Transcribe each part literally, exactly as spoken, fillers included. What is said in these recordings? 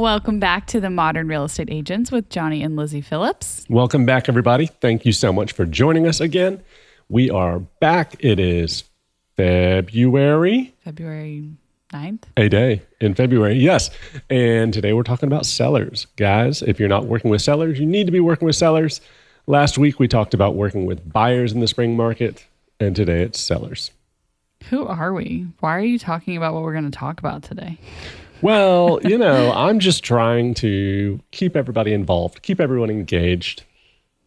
Welcome back to the Modern Real Estate Agents with Johnny and Lizzie Phillips. Welcome back, everybody. Thank you so much for joining us again. We are back. It is February. February ninth. A day in February, yes. And today we're talking about sellers. Guys, if you're not working with sellers, you need to be working with sellers. Last week, we talked about working with buyers in the spring market, and today it's sellers. Who are we? Why are you talking about what we're going to talk about today? Well, you know, I'm just trying to keep everybody involved, keep everyone engaged.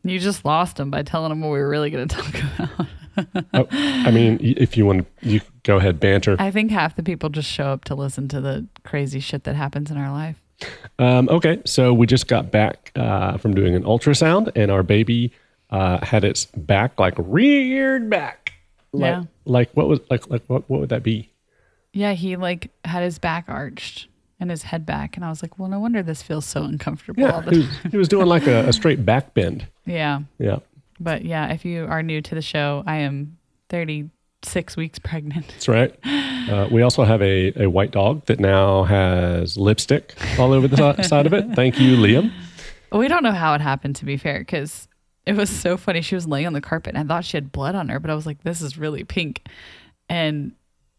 You just lost them by telling them what we were really going to talk about. Oh, I mean, if you want to, you go ahead, banter. I think half the people just show up to listen to the crazy shit that happens in our life. Um, okay, so we just got back uh, from doing an ultrasound, and our baby uh, had its back like reared back. Like, yeah. Like what was like like what what would that be? Yeah, he like had his back arched and his head back, and I was like, well, no wonder this feels so uncomfortable. Yeah, all the time. He was, he was doing like a, a straight back bend. Yeah. Yeah. But yeah, if you are new to the show, I am thirty-six weeks pregnant. That's right. Uh, we also have a, a white dog that now has lipstick all over the si- side of it. Thank you, Liam. We don't know how it happened, to be fair, because it was so funny. She was laying on the carpet, and I thought she had blood on her, but I was like, this is really pink. And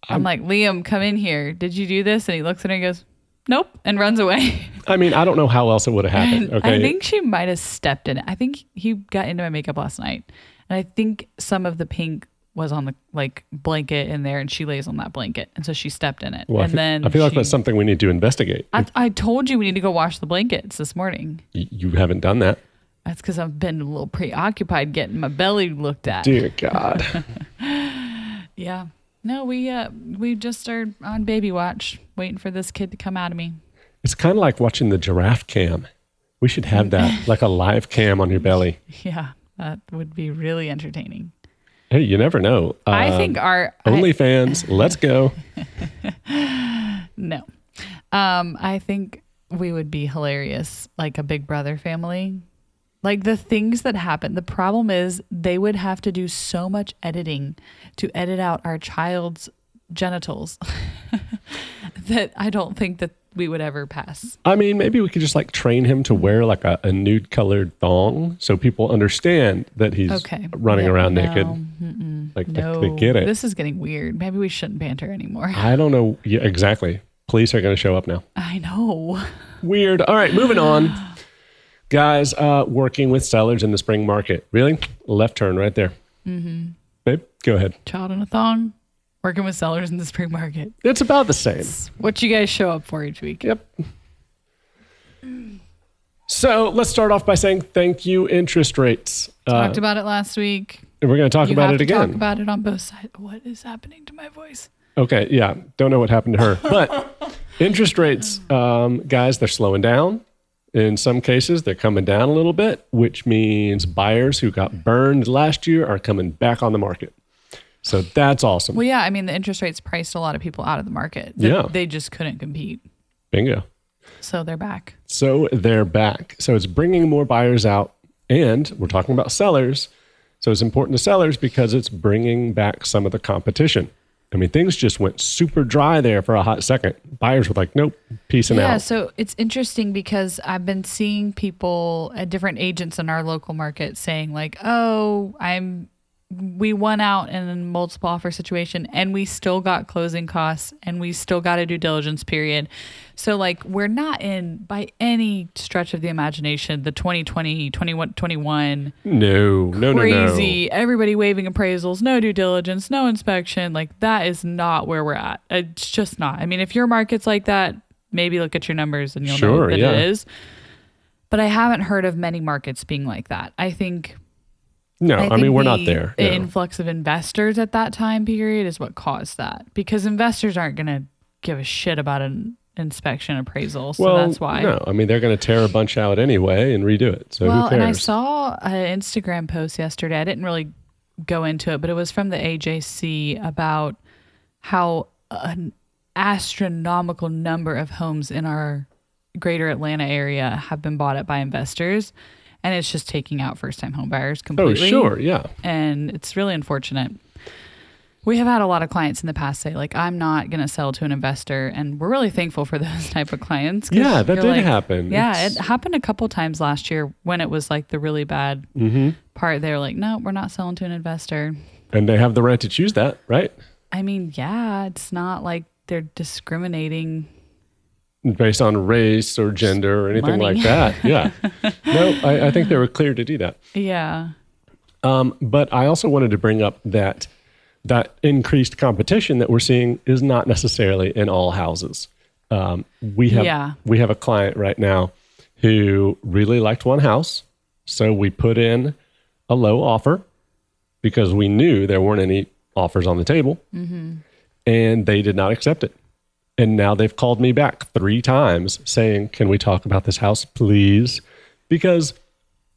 I'm, I'm like, Liam, come in here. Did you do this? And he looks at her and goes, nope, and runs away. I mean, I don't know how else it would have happened. Okay, I think she might have stepped in. I think he got into my makeup last night, and I think some of the pink was on the like blanket in there, and she lays on that blanket, and so she stepped in it. Well, and I feel, then I feel like she, that's something we need to investigate. I, I told you we need to go wash the blankets this morning. You haven't done that. That's because I've been a little preoccupied getting my belly looked at. Dear God. Yeah. No, we uh, we just are on baby watch, waiting for this kid to come out of me. It's kind of like watching the giraffe cam. We should have that, like a live cam on your belly. Yeah, that would be really entertaining. Hey, you never know. Um, I think our... OnlyFans, I, let's go. No. Um, I think we would be hilarious, like a Big Brother family. Like the things that happen, the problem is they would have to do so much editing to edit out our child's genitals that I don't think that we would ever pass. I mean, maybe we could just like train him to wear like a, a nude colored thong so people understand that he's okay. running yeah, around no, naked. Mm-mm, like no, they, they get it. This is getting weird. Maybe we shouldn't banter anymore. I don't know. Yeah, exactly. Police are going to show up now. I know. Weird. All right, moving on. Guys, uh, working with sellers in the spring market. Really? Left turn right there. Mm-hmm. Babe, go ahead. Child in a thong, working with sellers in the spring market. It's about the same. It's what you guys show up for each week. Yep. So let's start off by saying thank you, interest rates. Talked uh, about it last week. And we're going to talk you about have it to again. Talk about it on both sides. What is happening to my voice? Okay, yeah. Don't know what happened to her. But interest rates, um, guys, they're slowing down. In some cases, they're coming down a little bit, which means buyers who got burned last year are coming back on the market. So that's awesome. Well, yeah. I mean, the interest rates priced a lot of people out of the market. They, yeah. They just couldn't compete. Bingo. So they're back. So they're back. So it's bringing more buyers out. And we're talking about sellers. So it's important to sellers because it's bringing back some of the competition. I mean, things just went super dry there for a hot second. Buyers were like, nope, peacing yeah, out. Yeah, so it's interesting because I've been seeing people at different agents in our local market saying like, oh, I'm, we won out in a multiple offer situation and we still got closing costs and we still got a due diligence period. So like we're not in, by any stretch of the imagination, the twenty twenty, twenty-one, twenty-one No, no, no, no. Crazy, everybody waiving appraisals, no due diligence, no inspection. Like that is not where we're at. It's just not. I mean, if your market's like that, maybe look at your numbers and you'll sure, know that yeah. it is. But I haven't heard of many markets being like that. I think... No, I, I mean, we're the, not there. No. The influx of investors at that time period is what caused that because investors aren't going to give a shit about an inspection appraisal. So well, that's why. No, I mean, they're going to tear a bunch out anyway and redo it. So well, who cares? And I saw an Instagram post yesterday. I didn't really go into it, but it was from the A J C about how an astronomical number of homes in our greater Atlanta area have been bought up by investors. And it's just taking out first-time home buyers completely. Oh, sure, yeah. And it's really unfortunate. We have had a lot of clients in the past say, like, I'm not going to sell to an investor. And we're really thankful for those type of clients. Yeah, that did like, happen. Yeah, it's... it happened a couple times last year when it was like the really bad mm-hmm. part. They were like, no, we're not selling to an investor. And they have the right to choose that, right? I mean, yeah, it's not like they're discriminating based on race or gender or anything money. Like that. Yeah. No, I, I think they were clear to do that. Yeah. Um, but I also wanted to bring up that that increased competition that we're seeing is not necessarily in all houses. Um, we have yeah. we have a client right now who really liked one house. So we put in a low offer because we knew there weren't any offers on the table mm-hmm. and they did not accept it. And now they've called me back three times saying, can we talk about this house, please? Because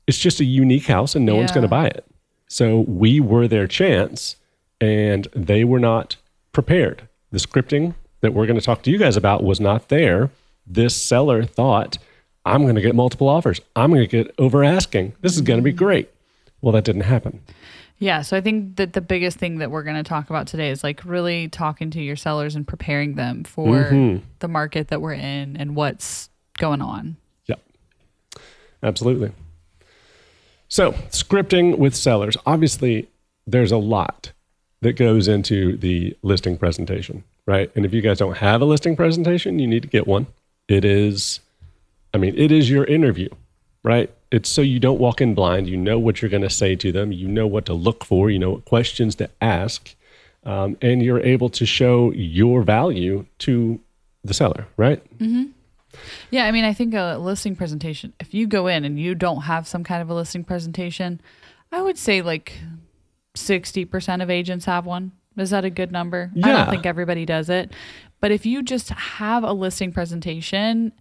it's just a unique house and no yeah. one's going to buy it. So we were their chance. And they were not prepared. The scripting that we're going to talk to you guys about was not there. This seller thought, I'm going to get multiple offers. I'm going to get over asking. This is going to be great. Well, that didn't happen. Yeah. So I think that the biggest thing that we're going to talk about today is like really talking to your sellers and preparing them for mm-hmm. the market that we're in and what's going on. Yeah, absolutely. So scripting with sellers, obviously there's a lot that goes into the listing presentation, right? And if you guys don't have a listing presentation, you need to get one. It is, I mean, it is your interview, right? It's so you don't walk in blind. You know what you're going to say to them. You know what to look for. You know what questions to ask. Um, and you're able to show your value to the seller, right? Mm-hmm. Yeah, I mean, I think a listing presentation, if you go in and you don't have some kind of a listing presentation, I would say like sixty percent of agents have one. Is that a good number? Yeah. I don't think everybody does it. But if you just have a listing presentation,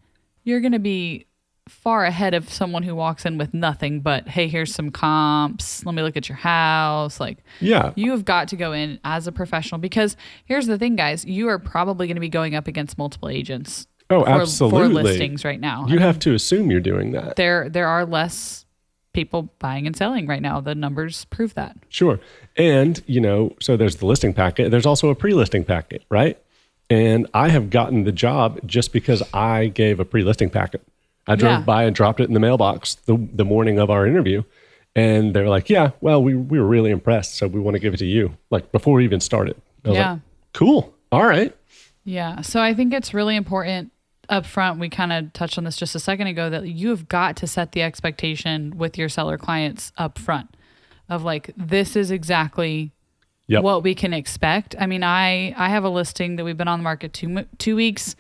you're going to be far ahead of someone who walks in with nothing but, hey, here's some comps. Let me look at your house. Like, yeah, you have got to go in as a professional because here's the thing, guys, you are probably going to be going up against multiple agents. Oh, for, absolutely. For listings right now. You I have mean, to assume you're doing that. There, there are less people buying and selling right now. The numbers prove that. Sure. And, you know, so there's the listing packet. There's also a pre-listing packet, right? And I have gotten the job just because I gave a pre-listing packet. I drove yeah. by and dropped it in the mailbox the, the morning of our interview. And they're like, yeah, well, we, we were really impressed. So we want to give it to you, like before we even started. I was yeah. like, cool. All right. Yeah. So I think it's really important. Up front, we kind of touched on this just a second ago, that you have got to set the expectation with your seller clients up front of like, this is exactly yep. what we can expect. I mean, I, I have a listing that we've been on the market two, two weeks.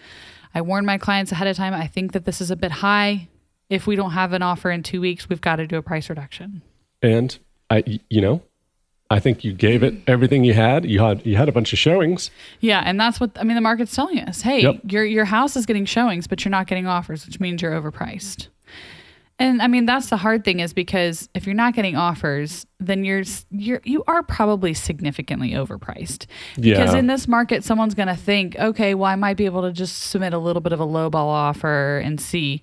I warned my clients ahead of time. I think that this is a bit high. If we don't have an offer in two weeks, we've got to do a price reduction. And I, you know, I think you gave it everything you had. You had you had a bunch of showings. Yeah, and that's what I mean. The market's telling us, hey, yep. your your house is getting showings, but you're not getting offers, which means you're overpriced. And I mean, that's the hard thing is because if you're not getting offers, then you're you're you are probably significantly overpriced. Yeah. Because in this market, someone's going to think, okay, well, I might be able to just submit a little bit of a lowball offer and see.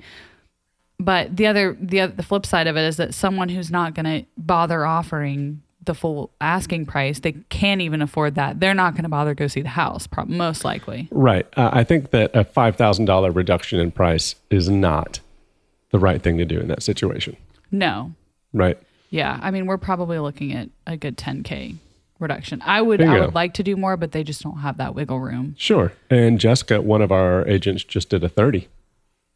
But the other the other, the flip side of it is that someone who's not going to bother offering the full asking price, they can't even afford that. They're not going to bother go see the house, prob- most likely. Right. Uh, I think that a five thousand dollars reduction in price is not the right thing to do in that situation. No. Right. Yeah. I mean, we're probably looking at a good ten K reduction. I would, I would like to do more, but they just don't have that wiggle room. Sure. And Jessica, one of our agents, just did a thirty.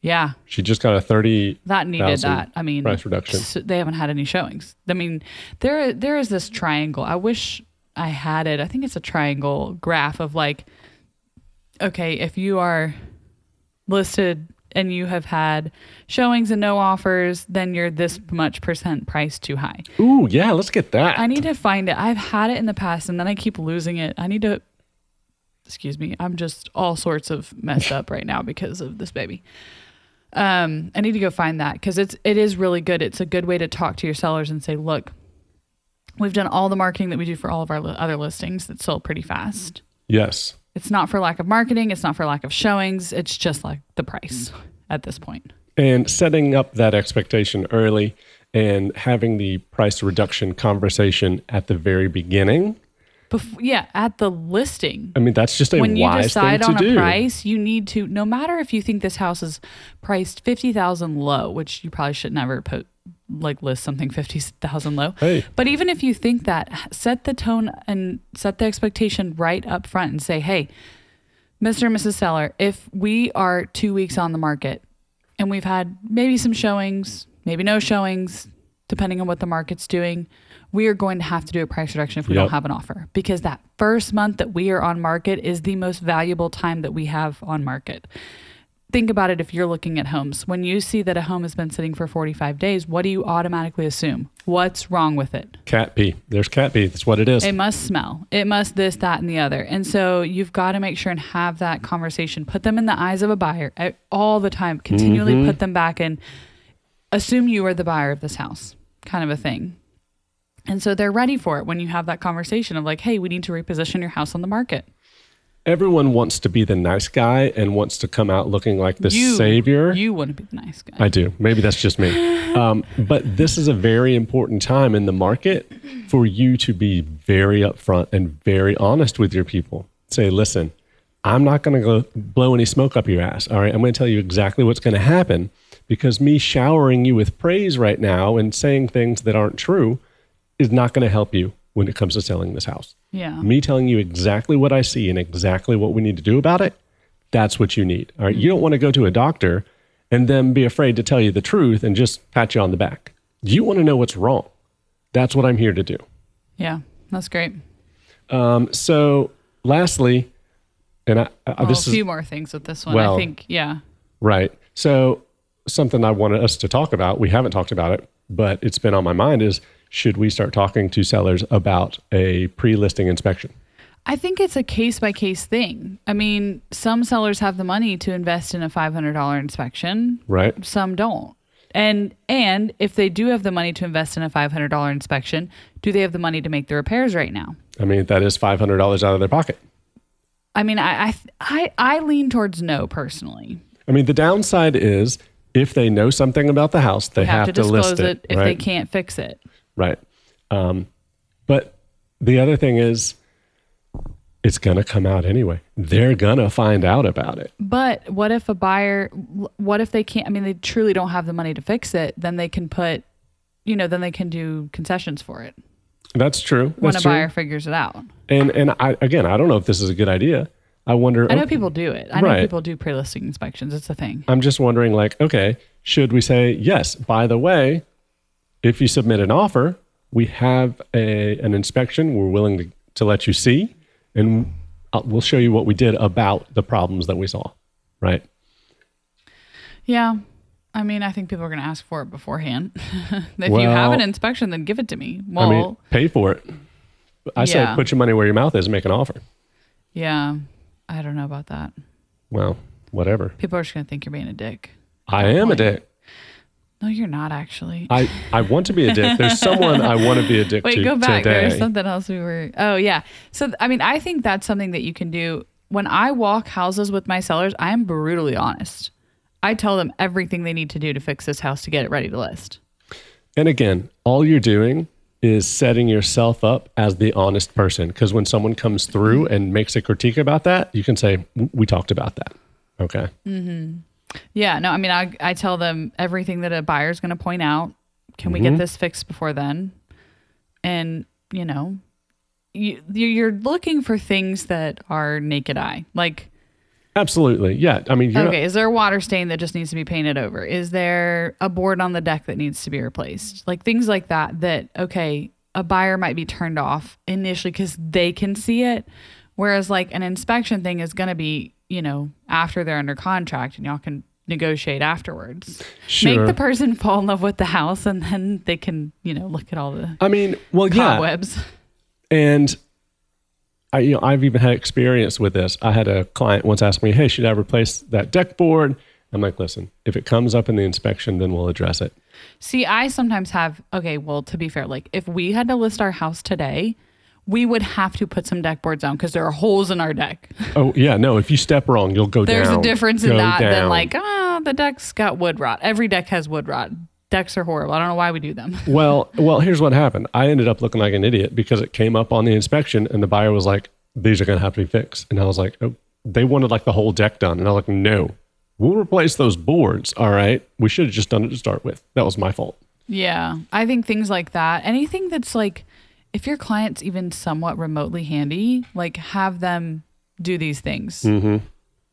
Yeah. She just got a thirty. That needed that. I mean, price reduction. They haven't had any showings. I mean, there there is this triangle. I wish I had it. I think it's a triangle graph of like, okay, if you are listed and you have had showings and no offers, then you're this much percent price too high. Ooh, yeah, let's get that. I need to find it. I've had it in the past and then I keep losing it. I need to, excuse me, I'm just all sorts of messed up right now because of this baby. Um, I need to go find that because it's it is really good. It's a good way to talk to your sellers and say, look, we've done all the marketing that we do for all of our li- other listings that sold pretty fast. Yes. It's not for lack of marketing. It's not for lack of showings. It's just like the price at this point. And setting up that expectation early and having the price reduction conversation at the very beginning Bef- yeah, at the listing. I mean, that's just a wise thing to do. When you decide on a price, you need to, no matter if you think this house is priced fifty thousand low, which you probably should never put, like list something fifty thousand low. Hey. But even if you think that, set the tone and set the expectation right up front and say, hey, Mister and Missus Seller, if we are two weeks on the market and we've had maybe some showings, maybe no showings, depending on what the market's doing, we are going to have to do a price reduction if we yep. don't have an offer, because that first month that we are on market is the most valuable time that we have on market. Think about it. If you're looking at homes, when you see that a home has been sitting for forty-five days, what do you automatically assume? What's wrong with it? Cat pee. There's cat pee. That's what it is. It must smell. It must this, that, and the other. And so you've got to make sure and have that conversation. Put them in the eyes of a buyer all the time. Continually mm-hmm. put them back in. Assume you are the buyer of this house. Kind of a thing. And so they're ready for it when you have that conversation of like, hey, we need to reposition your house on the market. Everyone wants to be the nice guy and wants to come out looking like the you, savior. You want to be the nice guy. I do. Maybe that's just me. Um, but this is a very important time in the market for you to be very upfront and very honest with your people. Say, listen, I'm not going to blow any smoke up your ass. All right. I'm going to tell you exactly what's going to happen. Because me showering you with praise right now and saying things that aren't true is not going to help you when it comes to selling this house. Yeah. Me telling you exactly what I see and exactly what we need to do about it, that's what you need. All right. Mm-hmm. You don't want to go to a doctor and then be afraid to tell you the truth and just pat you on the back. You want to know what's wrong. That's what I'm here to do. Yeah, that's great. Um, so lastly, and I, I well, this a few is, more things with this one, well, I think. Yeah. Right. So something I wanted us to talk about, we haven't talked about it, but it's been on my mind, is should we start talking to sellers about a pre-listing inspection? I think it's a case-by-case thing. I mean, some sellers have the money to invest in a five hundred dollars inspection. Right. Some don't. And and if they do have the money to invest in a five hundred dollars inspection, do they have the money to make the repairs right now? I mean, that is five hundred dollars out of their pocket. I mean, I I I, I lean towards no, personally. I mean, the downside is, if they know something about the house, they have, have to, to list it. it if right? they can't fix it. Right. Um, but the other thing is, it's going to come out anyway. They're going to find out about it. But what if a buyer, what if they can't, I mean, they truly don't have the money to fix it, then they can put, you know, then they can do concessions for it. That's true. That's when a buyer true. figures it out. And, and I, again, I don't know if this is a good idea. I wonder. I know okay, people do it. I right. know people do pre-listing inspections. It's a thing. I'm just wondering, like, okay, should we say, yes, by the way, if you submit an offer, we have a an inspection we're willing to, to let you see, and I'll, we'll show you what we did about the problems that we saw, right? Yeah. I mean, I think people are going to ask for it beforehand. If well, you have an inspection, then give it to me. Well, I mean, pay for it. I yeah. say put your money where your mouth is and make an offer. Yeah. I don't know about that. Well, whatever. People are just going to think you're being a dick. I am point. a dick. No, you're not, actually. I, I want to be a dick. There's someone I want to be a dick Wait, to Wait, go back. Today. There's something else we were... Oh, yeah. So, I mean, I think that's something that you can do. When I walk houses with my sellers, I am brutally honest. I tell them everything they need to do to fix this house to get it ready to list. And again, all you're doing is setting yourself up as the honest person. Because when someone comes through and makes a critique about that, you can say, we talked about that. Okay. Mm-hmm. Yeah. No, I mean, I I tell them everything that a buyer is going to point out. Can mm-hmm. we get this fixed before then? And, you know, you, you're looking for things that are naked eye. Like, absolutely. Yeah. I mean, you're okay. Not- is there a water stain that just needs to be painted over? Is there a board on the deck that needs to be replaced? Like things like that, that, okay, a buyer might be turned off initially because they can see it. Whereas like an inspection thing is going to be, you know, after they're under contract and y'all can negotiate afterwards. Sure. Make the person fall in love with the house and then they can, you know, look at all the I mean, well, cobwebs. Yeah. And I, you know, I've even had experience with this. I had a client once ask me, hey, should I replace that deck board? I'm like, listen, if it comes up in the inspection, then we'll address it. See, I sometimes have, okay, well, to be fair, like if we had to list our house today, we would have to put some deck boards on because there are holes in our deck. Oh, yeah. No, if you step wrong, you'll go There's down. There's a difference in that down. than like, ah, oh, the deck's got wood rot. Every deck has wood rot. decks are horrible. I don't know why we do them. Well, well, here's what happened. I ended up looking like an idiot because it came up on the inspection and the buyer was like, these are going to have to be fixed. And I was like, oh, they wanted like the whole deck done. And I was like, no, we'll replace those boards. All right. We should have just done it to start with. That was my fault. Yeah. I think things like that, anything that's like, if your client's even somewhat remotely handy, like have them do these things. Mm-hmm.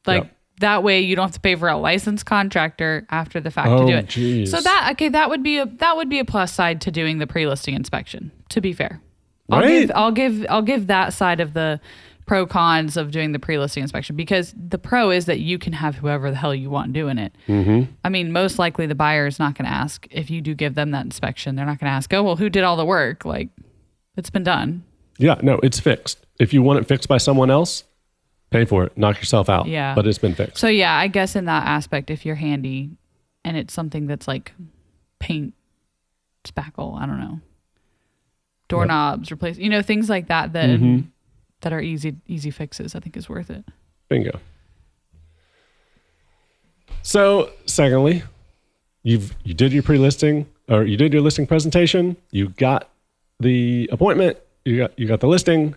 Like yep. That way you don't have to pay for a licensed contractor after the fact oh, to do it. Geez. So that, okay, that would be a, that would be a plus side to doing the pre-listing inspection, to be fair. Right? I'll give, I'll give, I'll give that side of the pro cons of doing the pre-listing inspection, because the pro is that you can have whoever the hell you want doing it. Mm-hmm. I mean, most likely the buyer is not going to ask if you do give them that inspection. They're not going to ask, oh, well, who did all the work? Like, it's been done. Yeah, no, it's fixed. If you want it fixed by someone else, pay for it. Knock yourself out. Yeah. But it's been fixed. So yeah, I guess in that aspect, if you're handy and it's something that's like paint, spackle, I don't know, doorknobs, yep. replace, you know, things like that that mm-hmm. that are easy easy fixes, I think is worth it. Bingo. So secondly, you've you did your pre-listing or you did your listing presentation. You got the appointment, you got you got the listing.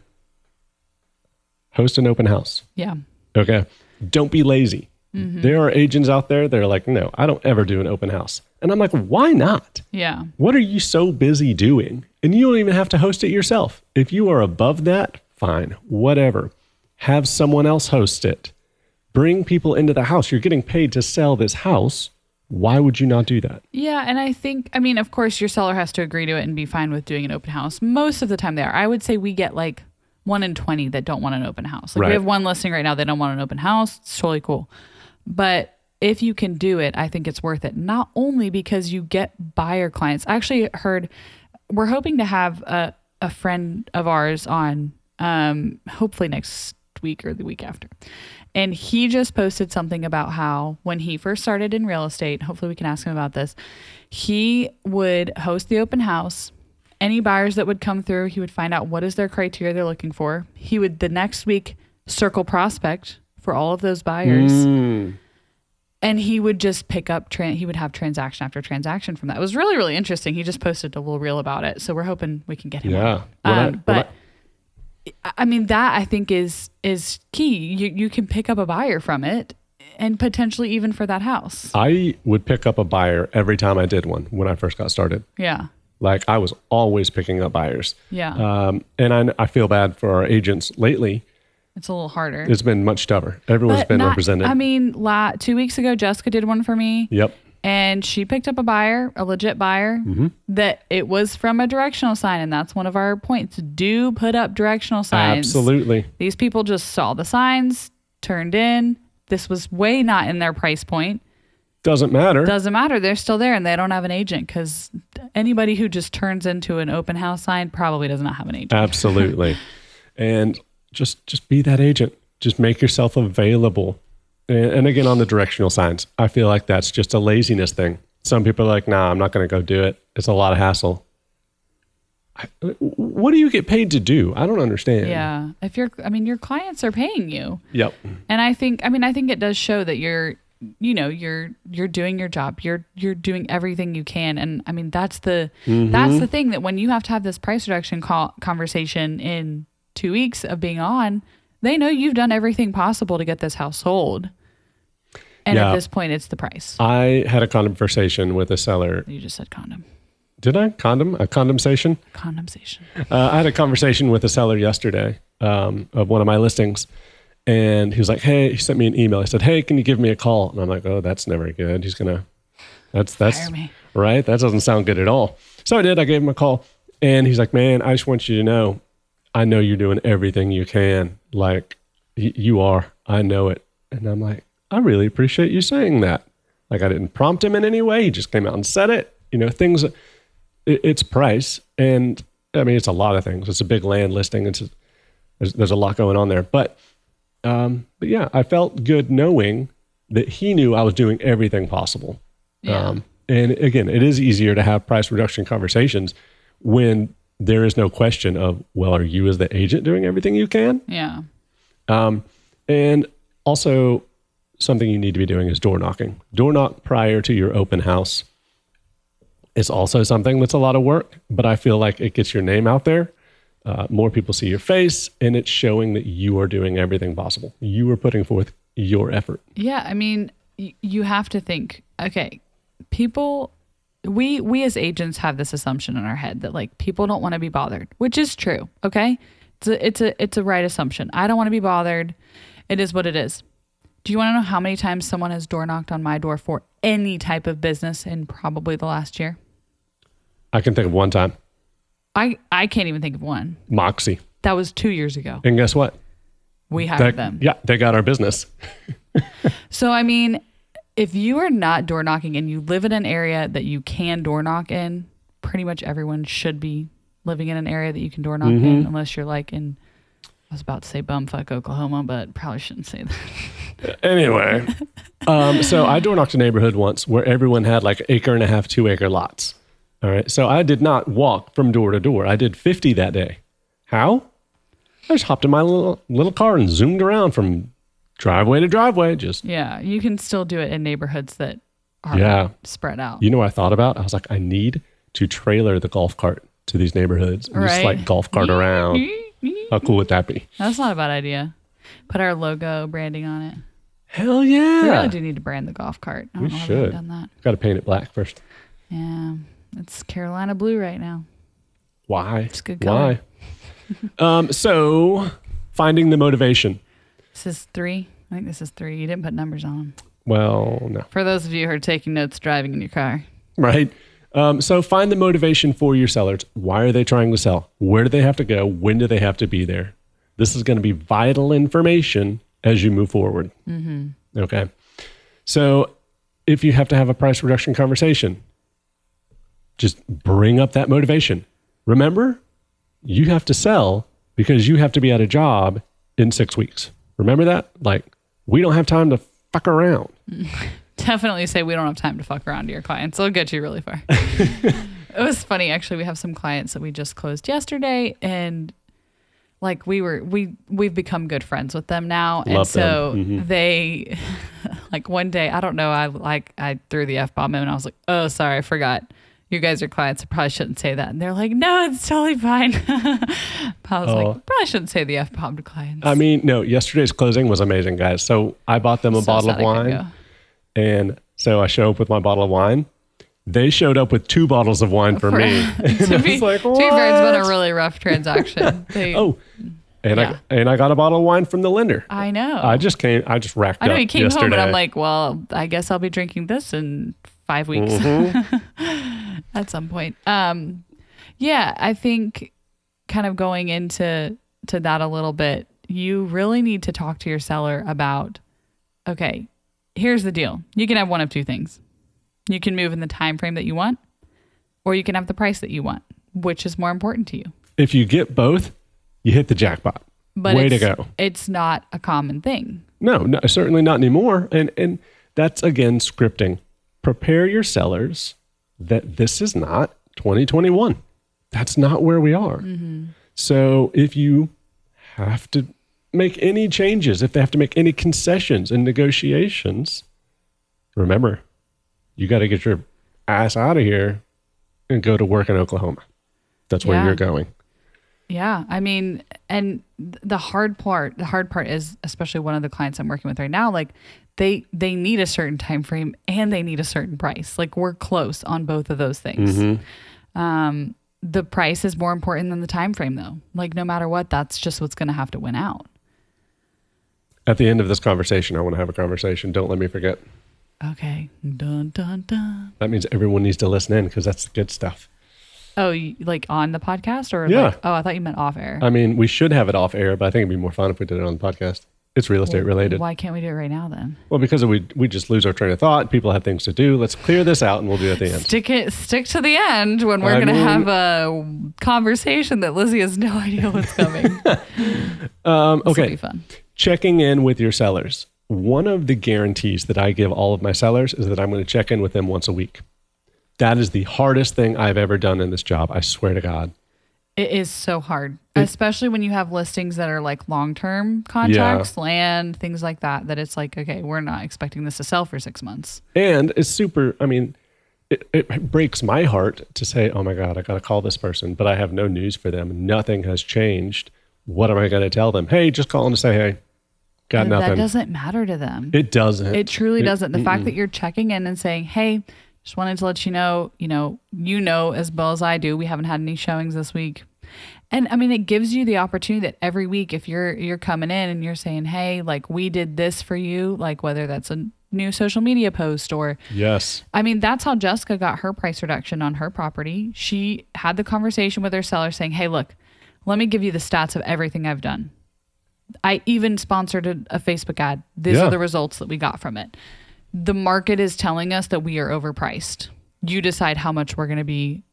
Host an open house. Yeah. Okay. Don't be lazy. Mm-hmm. There are agents out there that are like, no, I don't ever do an open house. And I'm like, why not? Yeah. What are you so busy doing? And you don't even have to host it yourself. If you are above that, fine, whatever. Have someone else host it. Bring people into the house. You're getting paid to sell this house. Why would you not do that? Yeah. And I think, I mean, of course, your seller has to agree to it and be fine with doing an open house. Most of the time they are. I would say we get like one in twenty that don't want an open house. Like right. We have one listing right now that don't want an open house. It's totally cool. But if you can do it, I think it's worth it. Not only because you get buyer clients. I actually heard, we're hoping to have a, a friend of ours on um, hopefully next week or the week after. And he just posted something about how when he first started in real estate, hopefully we can ask him about this, he would host the open house. Any buyers that would come through, he would find out what is their criteria they're looking for. He would the next week circle prospect for all of those buyers. Mm. And he would just pick up, tra- he would have transaction after transaction from that. It was really, really interesting. He just posted a little reel about it. So we're hoping we can get him. Yeah. Um, I, but I, I mean, that I think is, is key. You, you can pick up a buyer from it. And potentially even for that house. I would pick up a buyer every time I did one when I first got started. Yeah. Like I was always picking up buyers. Yeah. Um, and I, I feel bad for our agents lately. It's a little harder. It's been much tougher. Everyone's but been not, represented. I mean, la- two weeks ago, Jessica did one for me. Yep. And she picked up a buyer, a legit buyer, mm-hmm. that it was from a directional sign. And that's one of our points. Do put up directional signs. Absolutely. These people just saw the signs, turned in. This was way not in their price point. Doesn't matter. Doesn't matter. They're still there and they don't have an agent because anybody who just turns into an open house sign probably does not have an agent. Absolutely. And just just be that agent. Just make yourself available. And, and again, on the directional signs, I feel like that's just a laziness thing. Some people are like, nah, I'm not going to go do it. It's a lot of hassle. I, what do you get paid to do? I don't understand. Yeah. If you're, I mean, your clients are paying you. Yep. And I think, I mean, I think it does show that you're, you know, you're, you're doing your job, you're, you're doing everything you can. And I mean, that's the, mm-hmm. that's the thing that when you have to have this price reduction call conversation in two weeks of being on, they know you've done everything possible to get this house sold. And yeah. At this point it's the price. I had a conversation with a seller. You just said condom. Did I? Condom? A condensation? Condensation. Uh, I had a conversation with a seller yesterday um, of one of my listings. And he was like, hey, he sent me an email. I said, hey, can you give me a call? And I'm like, oh, that's never good. He's going to, that's, that's right. That doesn't sound good at all. So I did, I gave him a call and he's like, man, I just want you to know, I know you're doing everything you can. Like y- you are, I know it. And I'm like, I really appreciate you saying that. Like I didn't prompt him in any way. He just came out and said it, you know, things, it, it's price. And I mean, it's a lot of things. It's a big land listing. It's, a, there's, there's a lot going on there, but Um, but yeah, I felt good knowing that he knew I was doing everything possible. Yeah. Um, and again, it is easier to have price reduction conversations when there is no question of, well, are you as the agent doing everything you can? Yeah. Um, and also something you need to be doing is door knocking. Door knock prior to your open house. is also something that's a lot of work, but I feel like it gets your name out there. Uh, more people see your face, and it's showing that you are doing everything possible. You are putting forth your effort. Yeah, I mean, y- you have to think, okay, people, we we as agents have this assumption in our head that like people don't want to be bothered, which is true, okay? It's a, it's a, it's a right assumption. I don't want to be bothered. It is what it is. Do you want to know how many times someone has door knocked on my door for any type of business in probably the last year? I can think of one time. I, I can't even think of one. Moxie. That was two years ago. And guess what? We hired they, them. Yeah, they got our business. So, I mean, if you are not door knocking and you live in an area that you can door knock in, pretty much everyone should be living in an area that you can door knock mm-hmm. in, unless you're like in, I was about to say bumfuck Oklahoma, but probably shouldn't say that. Anyway, um, so I door knocked a neighborhood once where everyone had like acre and a half, two acre lots. All right. So I did not walk from door to door. I did fifty that day. How? I just hopped in my little little car and zoomed around from driveway to driveway. Just yeah, you can still do it in neighborhoods that are yeah. spread out. You know what I thought about? I was like, I need to trailer the golf cart to these neighborhoods. And right. Just like golf cart around. How cool would that be? That's not a bad idea. Put our logo branding on it. Hell yeah. We really do need to brand the golf cart. I don't we know should. I've done that. Got to paint it black first. Yeah. It's Carolina blue right now. Why? It's a good color. Why? um, so, finding the motivation. This is three. I think this is three. You didn't put numbers on them. Well, no. For those of you who are taking notes driving in your car. Right. Um, so, find the motivation for your sellers. Why are they trying to sell? Where do they have to go? When do they have to be there? This is going to be vital information as you move forward. Mm-hmm. Okay. So, if you have to have a price reduction conversation, just bring up that motivation. Remember, you have to sell because you have to be at a job in six weeks. Remember that? Like, we don't have time to fuck around. Definitely say we don't have time to fuck around to your clients. It'll get you really far. It was funny. Actually, we have some clients that we just closed yesterday, and like we were, we, we've become good friends with them now. And love so them. Mm-hmm. They like one day, I don't know. I like, I threw the F bomb in and I was like, oh, sorry, I forgot. You guys are clients. I probably shouldn't say that. And they're like, no, it's totally fine. I was oh. like, probably shouldn't say the F-bomb to clients. I mean, no, yesterday's closing was amazing, guys. So I bought them a so bottle of wine. And so I show up with my bottle of wine. They showed up with two bottles of wine for, for me. to be, like, to be fair, it's been a really rough transaction. They, oh, and, yeah. I, and I got a bottle of wine from the lender. I know. I just came, I just racked I know, up you came yesterday. Home and I'm like, well, I guess I'll be drinking this in five weeks. Mm-hmm. At some point. Um, yeah, I think kind of going into to that a little bit, you really need to talk to your seller about, okay, here's the deal. You can have one of two things. You can move in the time frame that you want, or you can have the price that you want, which is more important to you. If you get both, you hit the jackpot. But way to go. It's not a common thing. No, no, certainly not anymore. And and that's, again, scripting. Prepare your sellers that this is not twenty twenty-one. That's not where we are. Mm-hmm. So if you have to make any changes, if they have to make any concessions and negotiations, remember, you got to get your ass out of here and go to work in Oklahoma. That's where yeah. you're going. Yeah. I mean, and the hard part, the hard part is, especially one of the clients I'm working with right now, like they, they need a certain time frame and they need a certain price. Like we're close on both of those things. Mm-hmm. Um, the price is more important than the time frame though. Like no matter what, that's just what's going to have to win out. At the end of this conversation, I want to have a conversation. Don't let me forget. Okay. Dun, dun, dun. That means everyone needs to listen in because that's the good stuff. Oh, like on the podcast or yeah. like, oh, I thought you meant off air. I mean, we should have it off air, but I think it'd be more fun if we did it on the podcast. It's real estate well, related. Why can't we do it right now then? Well, because we we just lose our train of thought. People have things to do. Let's clear this out and we'll do it at the end. Stick it, stick to the end when we're going to have a conversation that Lizzie has no idea what's coming. um, okay. This will be fun. Checking in with your sellers. One of the guarantees that I give all of my sellers is that I'm going to check in with them once a week. That is the hardest thing I've ever done in this job. I swear to God. It is so hard, it, especially when you have listings that are like long-term contracts, yeah. land, things like that, that it's like, okay, we're not expecting this to sell for six months. And it's super, I mean, it, it breaks my heart to say, oh my God, I got to call this person, but I have no news for them. Nothing has changed. What am I going to tell them? Hey, just call them to say, hey, got nothing. That doesn't matter to them. It doesn't. It truly it, doesn't. The mm-mm. fact that you're checking in and saying, hey, just wanted to let you know, you know, you know, as well as I do, we haven't had any showings this week. And I mean, it gives you the opportunity that every week, if you're, you're coming in and you're saying, hey, like we did this for you, like whether that's a new social media post or yes, I mean, that's how Jessica got her price reduction on her property. She had the conversation with her seller saying, hey, look, let me give you the stats of everything I've done. I even sponsored a, a Facebook ad. These yeah. are the results that we got from it. The market is telling us that we are overpriced. You decide how much we're going to be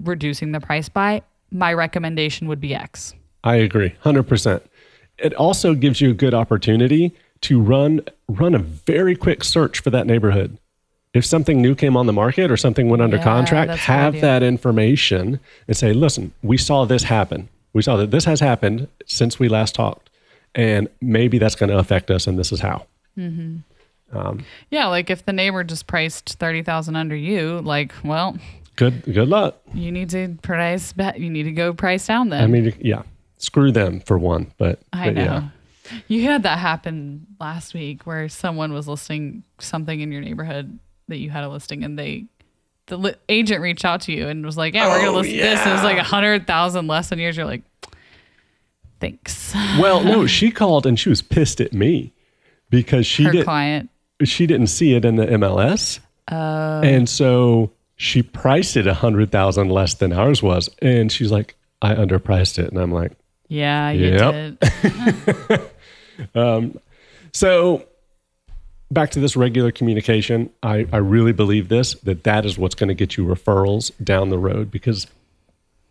reducing the price by. My recommendation would be X. I agree, one hundred percent. It also gives you a good opportunity to run run a very quick search for that neighborhood. If something new came on the market or something went under yeah, contract, have that information and say, listen, we saw this happen. We saw that this has happened since we last talked, and maybe that's going to affect us, and this is how. Mm-hmm. Um, yeah, like if the neighbor just priced thirty thousand dollars under you, like, well... Good good luck. You need to price, you need to go price down then. I mean, yeah. Screw them for one, but, I but know. yeah. You had that happen last week where someone was listing something in your neighborhood that you had a listing, and they the li- agent reached out to you and was like, yeah, we're oh, going to list yeah. this. And it was like one hundred thousand less than yours. You're like, thanks. Well, no, she called and she was pissed at me because she, Her did, client. she didn't see it in the M L S. Uh, and so... She priced it a hundred thousand less than ours was, and she's like, "I underpriced it," and I'm like, "Yeah, you yep. did." um, so, back to this regular communication. I, I really believe this that that is what's going to get you referrals down the road, because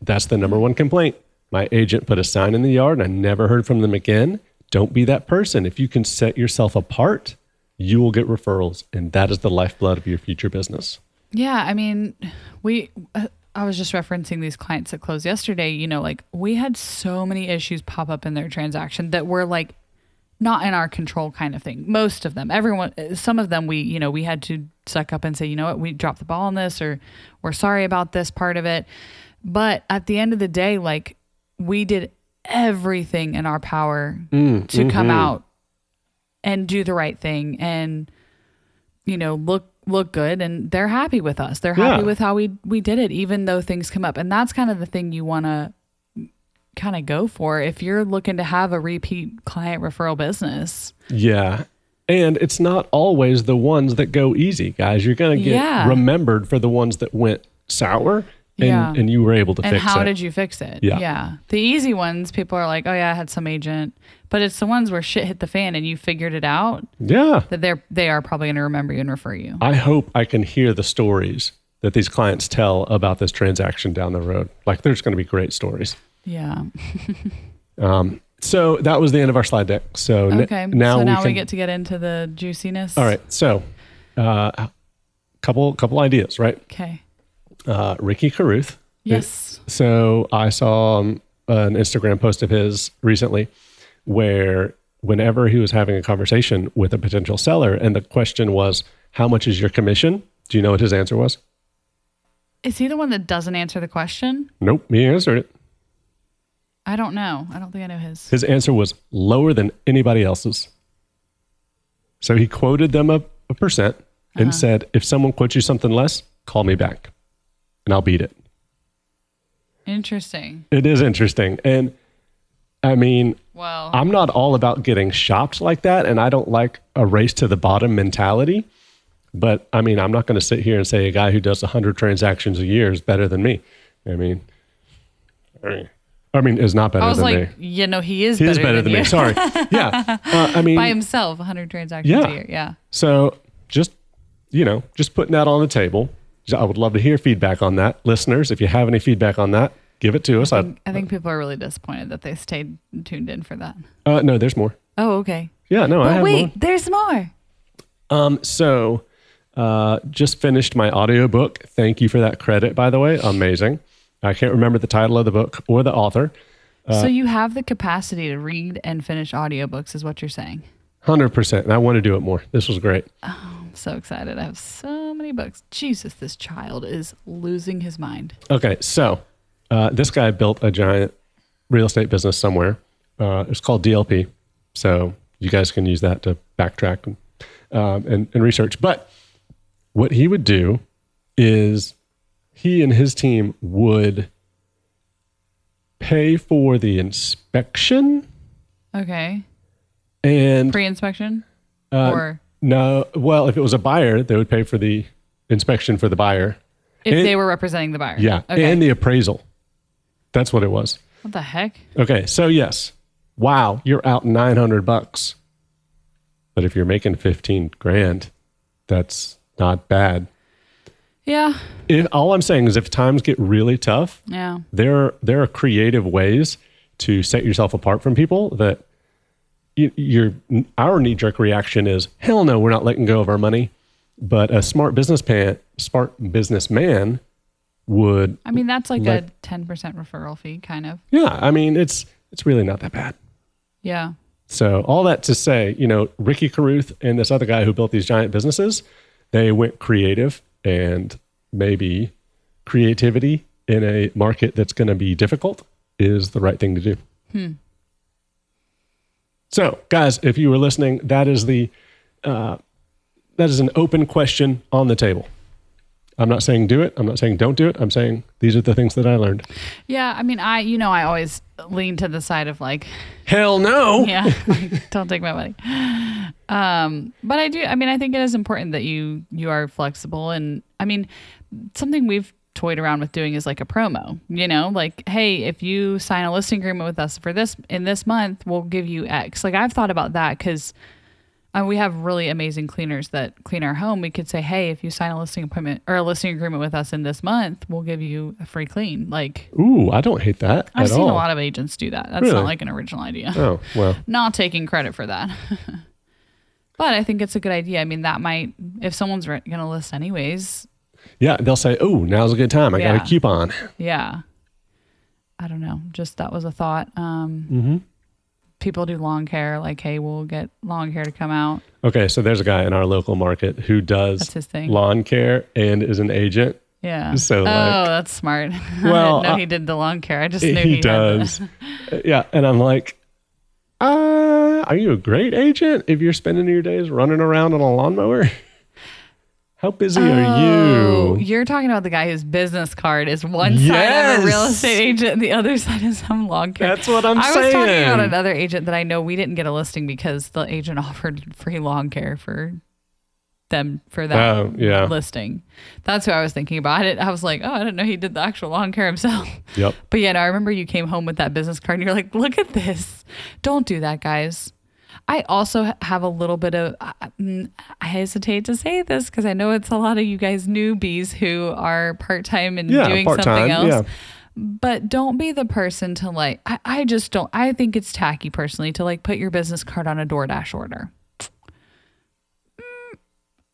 that's the number one complaint. My agent put a sign in the yard, and I never heard from them again. Don't be that person. If you can set yourself apart, you will get referrals, and that is the lifeblood of your future business. Yeah, I mean, we, uh, I was just referencing these clients that closed yesterday, you know, like we had so many issues pop up in their transaction that were like not in our control kind of thing. Most of them, everyone, some of them we, you know, we had to suck up and say, you know what, we dropped the ball on this, or we're sorry about this part of it. But at the end of the day, like we did everything in our power mm, to mm-hmm. come out and do the right thing and, you know, look, look good, and they're happy with us. They're happy yeah. with how we, we did it, even though things come up. And that's kind of the thing you want to kind of go for if you're looking to have a repeat client referral business. Yeah. And it's not always the ones that go easy, guys. You're going to get yeah. remembered for the ones that went sour and, yeah. and you were able to and fix it. And how did you fix it? Yeah. yeah. The easy ones, people are like, oh yeah, I had some agent. But it's the ones where shit hit the fan and you figured it out. Yeah. That they're they are probably going to remember you and refer you. I hope I can hear the stories that these clients tell about this transaction down the road. Like there's going to be great stories. Yeah. um. So that was the end of our slide deck. So okay. N- now so now we, can, we get to get into the juiciness. All right. So, uh, couple couple ideas, right? Okay. Uh, Ricky Carruth. Yes. It, so I saw um, an Instagram post of his recently, where whenever he was having a conversation with a potential seller and the question was, how much is your commission? Do you know what his answer was? Is he the one that doesn't answer the question? Nope, he answered it. I don't know. I don't think I know his. His answer was lower than anybody else's. So he quoted them a, a percent uh-huh. and said, if someone quotes you something less, call me back and I'll beat it. Interesting. It is interesting. And I mean, well, I'm not all about getting shopped like that, and I don't like a race to the bottom mentality. But I mean, I'm not going to sit here and say a guy who does one hundred transactions a year is better than me. I mean, I mean, is not better than like, me. I was like, you know, he is he better, is better than, than me. Sorry. Yeah. Uh, I mean, by himself, one hundred transactions yeah. a year. Yeah. So just, you know, just putting that on the table. I would love to hear feedback on that. Listeners, if you have any feedback on that, give it to us. I think, I think people are really disappointed that they stayed tuned in for that. Uh, no, there's more. Oh, okay. Yeah, no, but I have wait, more. There's more. Um, so, uh, just finished my audiobook. Thank you for that credit, by the way. Amazing. I can't remember the title of the book or the author. Uh, so you have the capacity to read and finish audiobooks, is what you're saying? one hundred percent. And I want to do it more. This was great. Oh, so excited. I have so many books. Jesus, this child is losing his mind. Okay, so uh, this guy built a giant real estate business somewhere. Uh, it's called D L P. So you guys can use that to backtrack and, um, and, and research. But what he would do is he and his team would pay for the inspection. Okay. And pre-inspection? Uh, or no. Well, if it was a buyer, they would pay for the inspection for the buyer. If and, they were representing the buyer. Yeah. Okay. And the appraisal. That's what it was. What the heck? Okay. So yes. Wow. You're out nine hundred bucks. But if you're making fifteen grand, that's not bad. Yeah. If, all I'm saying is if times get really tough, yeah. there, there are creative ways to set yourself apart from people that you, your our knee-jerk reaction is, hell no, we're not letting go of our money. But a smart business pan, smart businessman would... I mean, that's like let, a ten percent referral fee, kind of. Yeah. I mean, it's it's really not that bad. Yeah. So all that to say, you know, Ricky Carruth and this other guy who built these giant businesses, they went creative. And maybe creativity in a market that's going to be difficult is the right thing to do. Hmm. So, guys, if you were listening, that is the uh, that is an open question on the table. I'm not saying do it. I'm not saying don't do it. I'm saying these are the things that I learned. Yeah, I mean, I you know, I always lean to the side of like, hell no. Yeah, like, don't take my money. Um, but I do, I mean, I think it is important that you, you are flexible. And I mean, something we've toyed around with doing is like a promo, you know, like, hey, if you sign a listing agreement with us for this, in this month, we'll give you X. Like I've thought about that because uh, we have really amazing cleaners that clean our home. We could say, hey, if you sign a listing appointment or a listing agreement with us in this month, we'll give you a free clean. Like, ooh, I don't hate that. I've seen all. a lot of agents do that. That's really? Not like an original idea. Oh, well, not taking credit for that. But I think it's a good idea. I mean, that might, if someone's going to list anyways. Yeah, they'll say, oh, now's a good time. I yeah. got a coupon. Yeah. I don't know. Just that was a thought. Um, mm-hmm. People do lawn care. Like, hey, we'll get lawn care to come out. Okay, so there's a guy in our local market who does that's his thing. Lawn care and is an agent. Yeah. So, oh, like, that's smart. Well, I didn't know I, he did the lawn care. I just knew he, he does. Yeah, and I'm like, ah. Uh, are you a great agent if you're spending your days running around on a lawnmower? How busy oh, are you? You're talking about the guy whose business card is one yes. side of a real estate agent and the other side is some lawn care. That's what I'm I saying. I was talking about another agent that I know we didn't get a listing because the agent offered free lawn care for them for that oh, yeah. listing. That's who I was thinking about it. I was like, oh, I didn't know he did the actual lawn care himself. Yep. But yeah, no, I remember you came home with that business card and you're like, look at this. Don't do that, guys. I also have a little bit of, I hesitate to say this because I know it's a lot of you guys newbies who are part-time and yeah, doing part-time, something else. Yeah. But don't be the person to like, I, I just don't, I think it's tacky personally to like put your business card on a DoorDash order.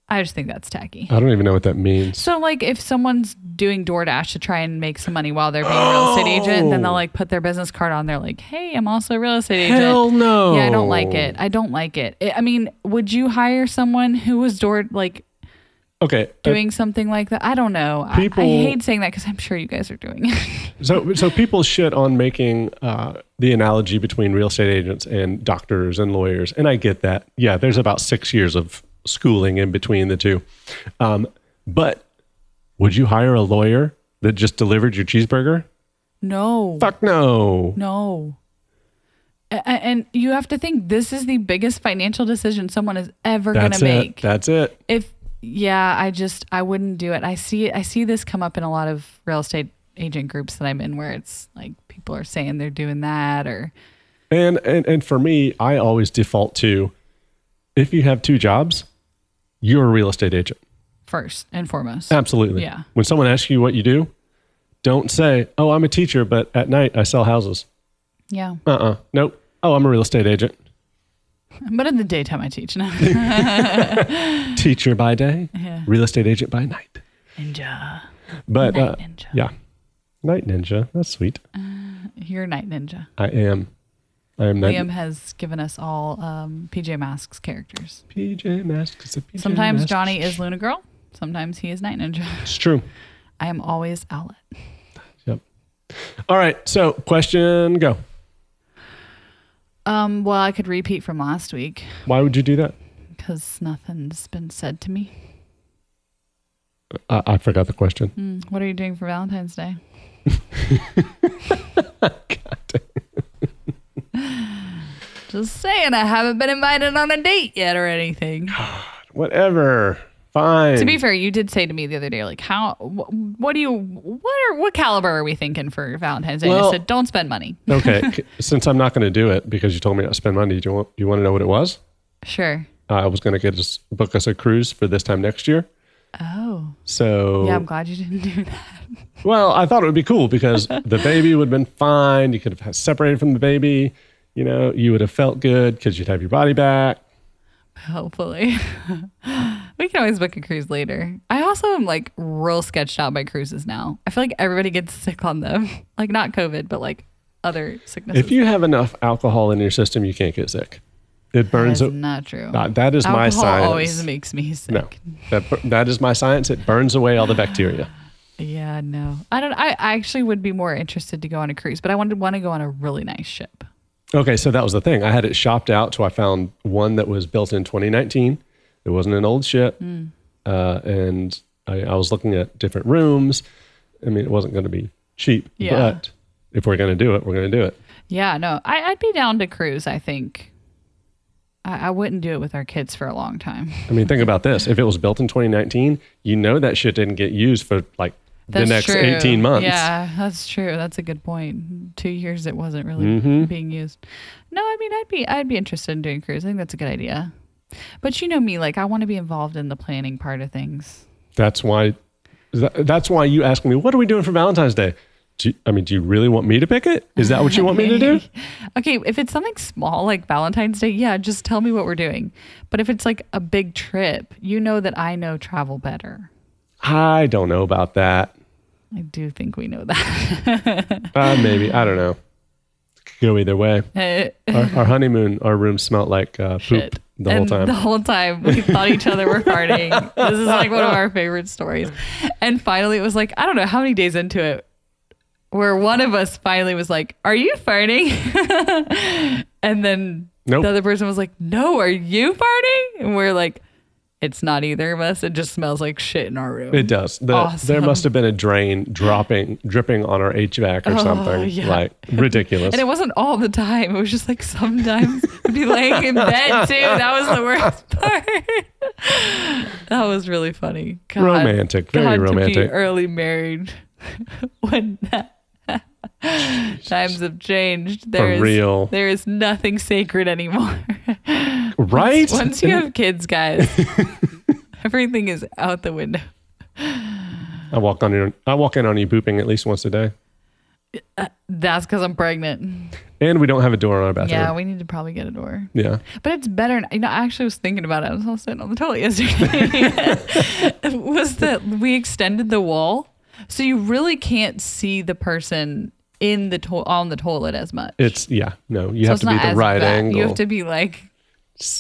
I just think that's tacky. I don't even know what that means. So like if someone's doing DoorDash to try and make some money while they're being oh. a real estate agent, then they'll like put their business card on there like, hey, I'm also a real estate Hell agent. Hell no. Yeah, I don't like it. I don't like it. I mean, would you hire someone who was door like okay, doing uh, something like that? I don't know. People, I, I hate saying that because I'm sure you guys are doing it. so, so people shit on making uh, the analogy between real estate agents and doctors and lawyers. And I get that. Yeah, there's about six years of schooling in between the two. Um, but would you hire a lawyer that just delivered your cheeseburger? No. Fuck no. No. And you have to think this is the biggest financial decision someone is ever going to make. That's it. If, yeah, I just, I wouldn't do it. I see, I see this come up in a lot of real estate agent groups that I'm in where it's like people are saying they're doing that or. And, and, and for me, I always default to if you have two jobs, you're a real estate agent. First and foremost. Absolutely. Yeah. When someone asks you what you do, don't say, oh, I'm a teacher, but at night I sell houses. Yeah. Uh-uh. Nope. Oh, I'm a real estate agent. But in the daytime I teach now. Teacher by day, yeah. Real estate agent by night. Ninja. But, night uh, ninja. Yeah. Night ninja. That's sweet. Uh, you're a night ninja. I am. I am Liam not... has given us all um, P J Masks characters. P J Masks. P J Sometimes Masks. Johnny is Luna Girl. Sometimes he is Night Ninja. It's true. I am always Owlette. Yep. All right. So question go. Um. Well, I could repeat from last week. Why would you do that? Because nothing's been said to me. I, I forgot the question. Mm, what are you doing for Valentine's Day? God damn. Just saying, I haven't been invited on a date yet or anything. God, whatever. Fine. To be fair, you did say to me the other day, like, how, wh- what do you, what are, what caliber are we thinking for Valentine's Day? Well, I said, don't spend money. Okay. Since I'm not going to do it because you told me not to spend money, do you want, do you want to know what it was? Sure. Uh, I was going to get us, book us a cruise for this time next year. Oh. So. Yeah, I'm glad you didn't do that. Well, I thought it would be cool because the baby would have been fine. You could have separated from the baby. You know, you would have felt good because you'd have your body back. Hopefully. We can always book a cruise later. I also am like real sketched out by cruises now. I feel like everybody gets sick on them. Like not COVID, but like other sicknesses. If you have enough alcohol in your system, you can't get sick. It burns. That is a- not true. Uh, that is alcohol my science. Alcohol always makes me sick. No, that, that is my science. It burns away all the bacteria. Yeah, no. I don't. I, I actually would be more interested to go on a cruise, but I wanted want to go on a really nice ship. Okay, so that was the thing. I had it shopped out, so I found one that was built in twenty nineteen. It wasn't an old ship, mm. uh, and I, I was looking at different rooms. I mean, it wasn't going to be cheap, yeah. But if we're going to do it, we're going to do it. Yeah, no, I, I'd be down to cruise, I think. I, I wouldn't do it with our kids for a long time. I mean, think about this. If it was built in twenty nineteen, you know that shit didn't get used for like that's the next true. eighteen months. Yeah, that's true. That's a good point. Two years it wasn't really mm-hmm. being used. No, I mean, I'd be I'd be interested in doing cruise. I think that's a good idea. But you know me, like I want to be involved in the planning part of things. That's why that's why you asked me, what are we doing for Valentine's Day? Do you, I mean, do you really want me to pick it? Is that what you want me to do? Okay, if it's something small like Valentine's Day, yeah, just tell me what we're doing. But if it's like a big trip, you know that I know travel better. I don't know about that. I do think we know that. uh, maybe. I don't know. Go either way. our, our honeymoon, our room smelled like uh, poop the and whole time. The whole time. We thought each other were farting. This is like one of our favorite stories. And finally, it was like, I don't know how many days into it, where one of us finally was like, are you farting? And then nope. The other person was like, no, are you farting? And we're like, it's not either of us. It just smells like shit in our room. It does. The, awesome. There must have been a drain dropping, dripping on our H V A C or oh, something. Yeah. Like ridiculous. And it wasn't all the time. It was just like sometimes we'd be laying in bed too. That was the worst part. That was really funny. God, romantic. Very God romantic. To be early married when that times have changed. There For real. Is, there is nothing sacred anymore. Right? Once, once you have kids, guys, everything is out the window. I walk on your, I walk in on you pooping at least once a day. Uh, that's because I'm pregnant. And we don't have a door in our bathroom. Yeah, we need to probably get a door. Yeah. But it's better. You know, I actually was thinking about it. I was all sitting on the toilet yesterday. Was that we extended the wall, so you really can't see the person in the to- on the toilet as much. It's yeah, no, you so have to be the right bad. Angle. You have to be like.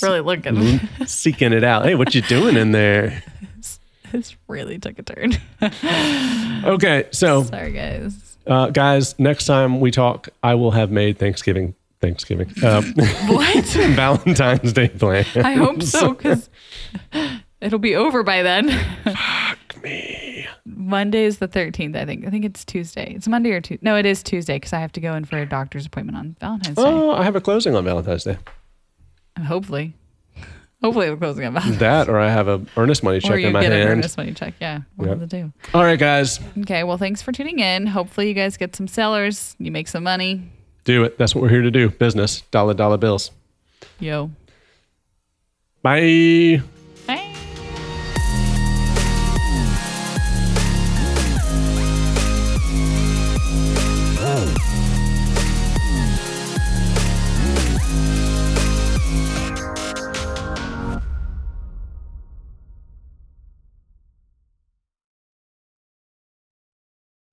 Really looking. Seeking it out. Hey, what you doing in there? This, this really took a turn. Okay, so. Sorry, guys. Uh, guys, next time we talk, I will have made Thanksgiving. Thanksgiving. Um, what? Valentine's Day plan. I hope so, because it'll be over by then. Fuck me. Monday is the thirteenth, I think. I think it's Tuesday. It's Monday or Tuesday. No, it is Tuesday, because I have to go in for a doctor's appointment on Valentine's oh, Day. Oh, I have a closing on Valentine's Day. Hopefully. Hopefully we're closing up. That or I have a earnest money check or you in my get hand. An earnest money check, yeah. One yep. of the two. All right, guys. Okay, well, thanks for tuning in. Hopefully you guys get some sellers. You make some money. Do it. That's what we're here to do. Business. Dollar, dollar bills. Yo. Bye.